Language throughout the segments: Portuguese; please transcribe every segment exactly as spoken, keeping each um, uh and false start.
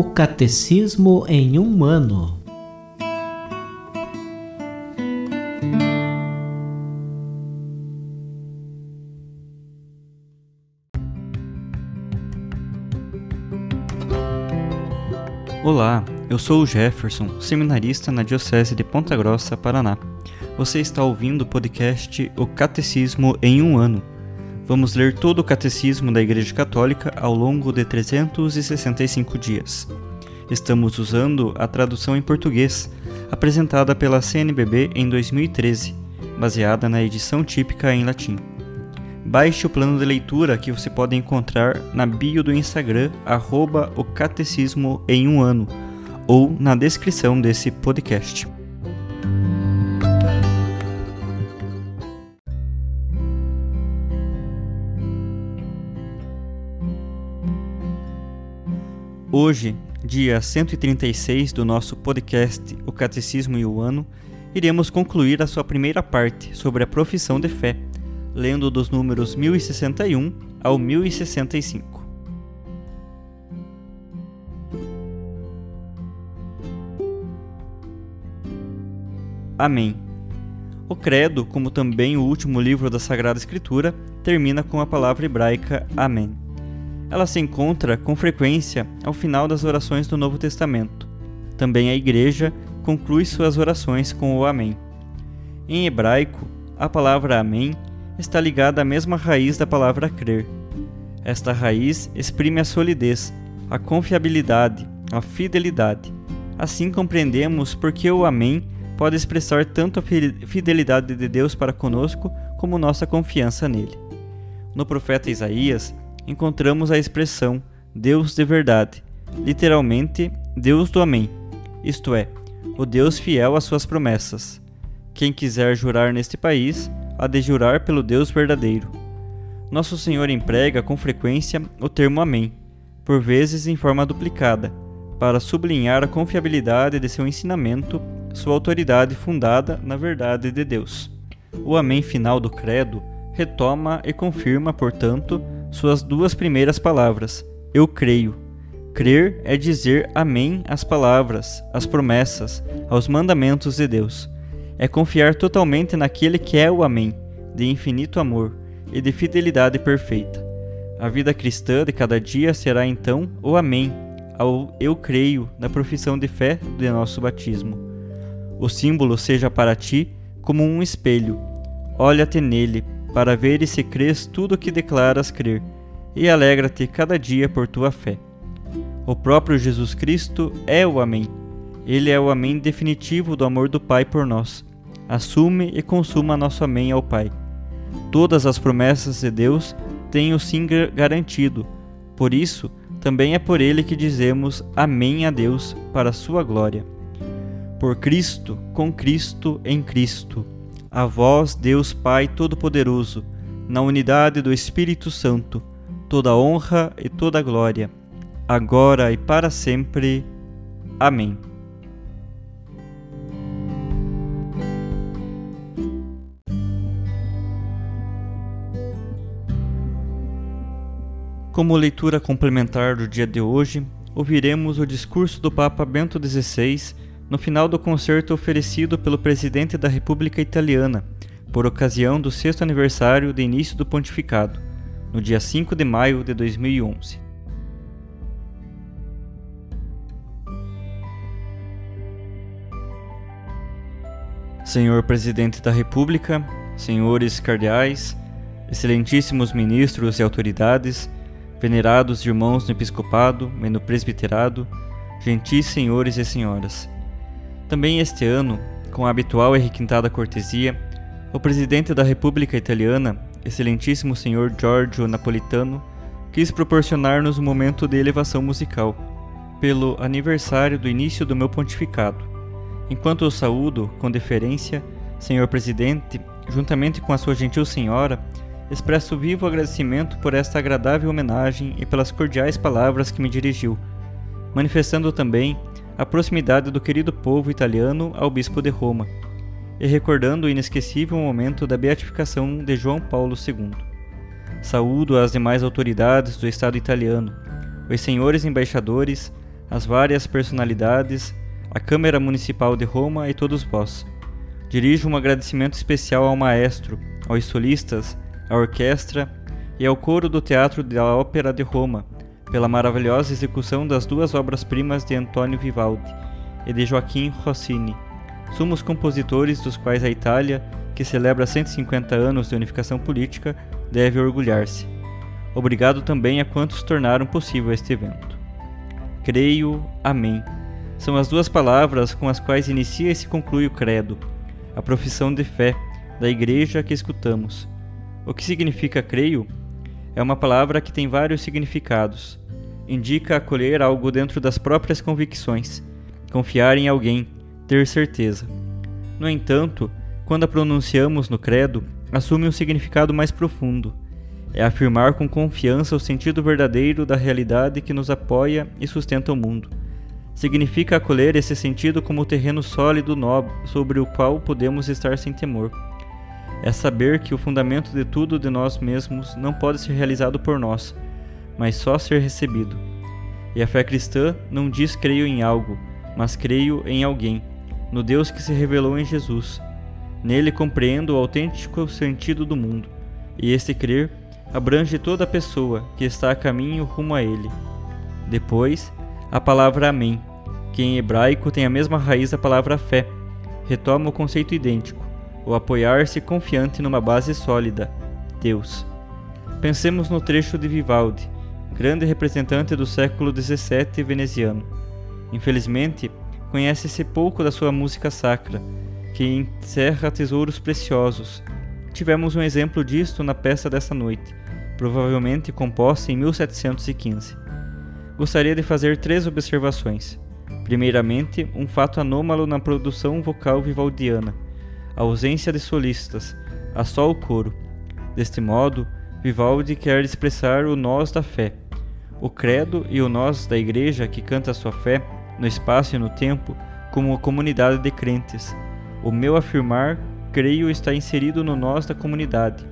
O Catecismo em um ano. Olá, eu sou o Jefferson, seminarista na Diocese de Ponta Grossa, Paraná. Você está ouvindo o podcast O Catecismo em um ano. Vamos ler todo o Catecismo da Igreja Católica ao longo de trezentos e sessenta e cinco dias. Estamos usando a tradução em português, apresentada pela C N B B em dois mil e treze, baseada na edição típica em latim. Baixe o plano de leitura que você pode encontrar na bio do Instagram, arroba o Catecismo em um ano, ou na descrição desse podcast. Hoje, dia cento e trinta e seis do nosso podcast O Catecismo em um Ano, iremos concluir a sua primeira parte sobre a profissão de fé, lendo dos números mil e sessenta e um ao mil e sessenta e cinco. Amém. O Credo, como também o último livro da Sagrada Escritura, termina com a palavra hebraica Amém. Ela se encontra, com frequência, ao final das orações do Novo Testamento. Também a Igreja conclui suas orações com o Amém. Em hebraico, a palavra Amém está ligada à mesma raiz da palavra crer. Esta raiz exprime a solidez, a confiabilidade, a fidelidade. Assim compreendemos por que o Amém pode expressar tanto a fidelidade de Deus para conosco como nossa confiança nele. No profeta Isaías, encontramos a expressão Deus de verdade, literalmente Deus do Amém, isto é, o Deus fiel às suas promessas. Quem quiser jurar neste país, há de jurar pelo Deus verdadeiro. Nosso Senhor emprega com frequência o termo Amém, por vezes em forma duplicada, para sublinhar a confiabilidade de seu ensinamento, sua autoridade fundada na verdade de Deus. O Amém final do Credo retoma e confirma, portanto, suas duas primeiras palavras, eu creio. Crer é dizer amém às palavras, às promessas, aos mandamentos de Deus. É confiar totalmente naquele que é o Amém, de infinito amor e de fidelidade perfeita. A vida cristã de cada dia será então o Amém, ao eu creio na profissão de fé de nosso batismo. O símbolo seja para ti como um espelho. Olha-te nele, para ver e se crês tudo o que declaras crer, e alegra-te cada dia por tua fé. O próprio Jesus Cristo é o Amém. Ele é o Amém definitivo do amor do Pai por nós. Assume e consuma nosso Amém ao Pai. Todas as promessas de Deus têm o sim garantido, por isso, também é por Ele que dizemos Amém a Deus para a sua glória. Por Cristo, com Cristo, em Cristo. A vós, Deus Pai Todo-Poderoso, na unidade do Espírito Santo, toda honra e toda glória, agora e para sempre. Amém. Como leitura complementar do dia de hoje, ouviremos o discurso do Papa Bento dezesseis, no final do concerto oferecido pelo presidente da República Italiana, por ocasião do sexto aniversário de início do pontificado, no dia cinco de maio de dois mil e onze. Senhor Presidente da República, senhores cardeais, excelentíssimos ministros e autoridades, venerados irmãos no episcopado e no presbiterado, gentis senhores e senhoras. Também este ano, com a habitual e requintada cortesia, o presidente da República Italiana, excelentíssimo senhor Giorgio Napolitano, quis proporcionar-nos um momento de elevação musical, pelo aniversário do início do meu pontificado. Enquanto eu saúdo, com deferência, senhor presidente, juntamente com a sua gentil senhora, expresso vivo agradecimento por esta agradável homenagem e pelas cordiais palavras que me dirigiu, manifestando também a proximidade do querido povo italiano ao Bispo de Roma, e recordando o inesquecível momento da beatificação de João Paulo segundo. Saúdo as demais autoridades do Estado italiano, os senhores embaixadores, as várias personalidades, a Câmara Municipal de Roma e todos vós. Dirijo um agradecimento especial ao maestro, aos solistas, à orquestra e ao coro do Teatro da Ópera de Roma, pela maravilhosa execução das duas obras-primas de Antonio Vivaldi e de Joaquim Rossini, sumos compositores dos quais a Itália, que celebra cento e cinquenta anos de unificação política, deve orgulhar-se. Obrigado também a quantos tornaram possível este evento. Creio, Amém. São as duas palavras com as quais inicia e se conclui o credo, a profissão de fé da Igreja que escutamos. O que significa creio? É uma palavra que tem vários significados. Indica acolher algo dentro das próprias convicções, confiar em alguém, ter certeza. No entanto, quando a pronunciamos no credo, assume um significado mais profundo. É afirmar com confiança o sentido verdadeiro da realidade que nos apoia e sustenta o mundo. Significa acolher esse sentido como terreno sólido nobre sobre o qual podemos estar sem temor. É saber que o fundamento de tudo de nós mesmos não pode ser realizado por nós, mas só ser recebido. E a fé cristã não diz creio em algo, mas creio em alguém, no Deus que se revelou em Jesus. Nele compreendo o autêntico sentido do mundo, e este crer abrange toda a pessoa que está a caminho rumo a ele. Depois, a palavra Amém, que em hebraico tem a mesma raiz da palavra fé, retoma o conceito idêntico, o apoiar-se confiante numa base sólida, Deus. Pensemos no trecho de Vivaldi, grande representante do século dezessete veneziano. Infelizmente, conhece-se pouco da sua música sacra, que encerra tesouros preciosos. Tivemos um exemplo disto na peça dessa noite, provavelmente composta em mil setecentos e quinze. Gostaria de fazer três observações. Primeiramente, um fato anômalo na produção vocal vivaldiana, a ausência de solistas, há só o coro. Deste modo, Vivaldi quer expressar o nós da fé. O credo e o nós da Igreja que canta a sua fé, no espaço e no tempo, como a comunidade de crentes. O meu afirmar, creio, está inserido no nós da comunidade.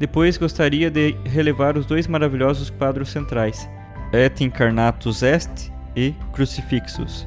Depois gostaria de relevar os dois maravilhosos quadros centrais, Et Incarnatus Est e Crucifixus.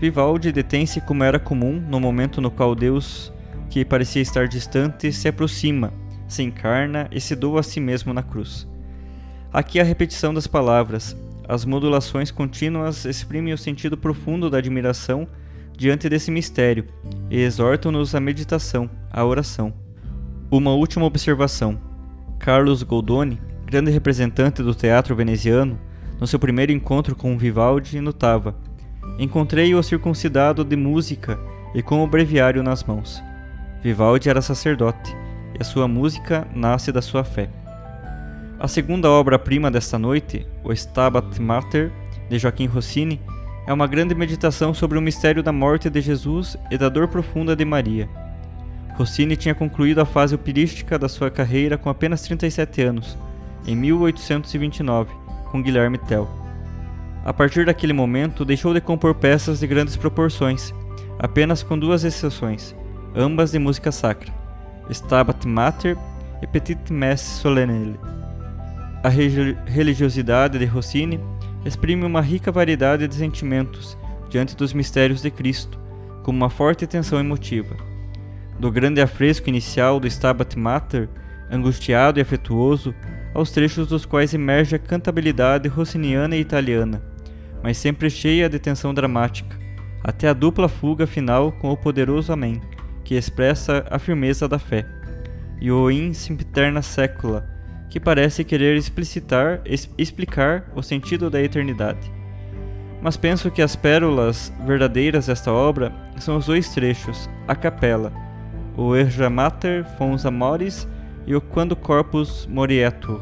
Vivaldi detém-se como era comum no momento no qual Deus, que parecia estar distante, se aproxima, se encarna e se doa a si mesmo na cruz. Aqui a repetição das palavras, as modulações contínuas exprimem o sentido profundo da admiração diante desse mistério e exortam-nos à meditação, à oração. Uma última observação. Carlos Goldoni, grande representante do teatro veneziano, no seu primeiro encontro com Vivaldi, notava: encontrei-o circuncidado de música e com o breviário nas mãos. Vivaldi era sacerdote, e a sua música nasce da sua fé. A segunda obra-prima desta noite, o Stabat Mater, de Joaquim Rossini, é uma grande meditação sobre o mistério da morte de Jesus e da dor profunda de Maria. Rossini tinha concluído a fase operística da sua carreira com apenas trinta e sete anos, em mil oitocentos e vinte e nove, com Guilherme Tell. A partir daquele momento, deixou de compor peças de grandes proporções, apenas com duas exceções, ambas de música sacra, Stabat Mater e Petite Messe Solenelle. A religiosidade de Rossini exprime uma rica variedade de sentimentos diante dos mistérios de Cristo, com uma forte tensão emotiva. Do grande afresco inicial do Stabat Mater, angustiado e afetuoso, aos trechos dos quais emerge a cantabilidade rossiniana e italiana, mas sempre cheia de tensão dramática, até a dupla fuga final com o poderoso Amém, que expressa a firmeza da fé, e o In Sempiterna Secula, que parece querer explicitar, es- explicar o sentido da eternidade. Mas penso que as pérolas verdadeiras desta obra são os dois trechos, a capela, o Erga Mater Fons Amoris e o Quando Corpus Morietur.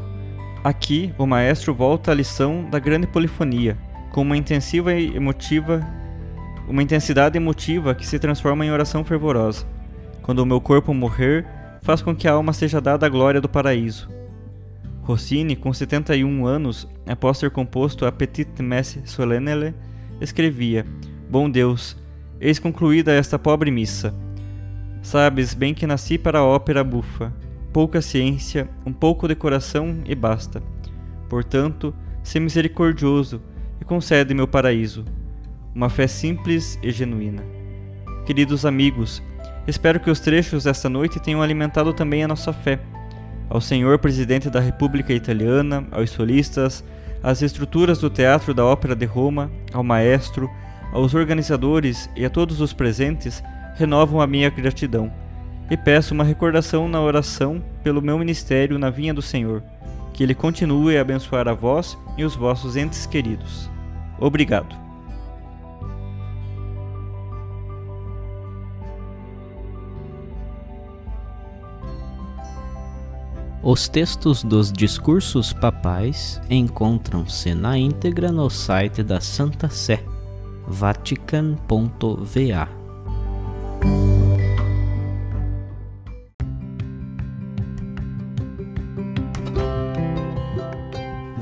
Aqui, o maestro volta à lição da grande polifonia, com uma intensiva e emotiva, uma intensidade emotiva que se transforma em oração fervorosa. Quando o meu corpo morrer, faz com que a alma seja dada a glória do paraíso. Rossini, com setenta e um anos, após ter composto a Petite Messe Solenelle, escrevia: Bom Deus, eis concluída esta pobre missa. Sabes bem que nasci para a ópera bufa, pouca ciência, um pouco de coração e basta. Portanto, sê misericordioso e concede-me o paraíso, uma fé simples e genuína. Queridos amigos, espero que os trechos desta noite tenham alimentado também a nossa fé. Ao senhor presidente da República Italiana, aos solistas, às estruturas do Teatro da Ópera de Roma, ao maestro, aos organizadores e a todos os presentes, renovo a minha gratidão e peço uma recordação na oração pelo meu ministério na vinha do Senhor, que Ele continue a abençoar a vós e os vossos entes queridos. Obrigado. Os textos dos discursos papais encontram-se na íntegra no site da Santa Sé, vatican ponto v a.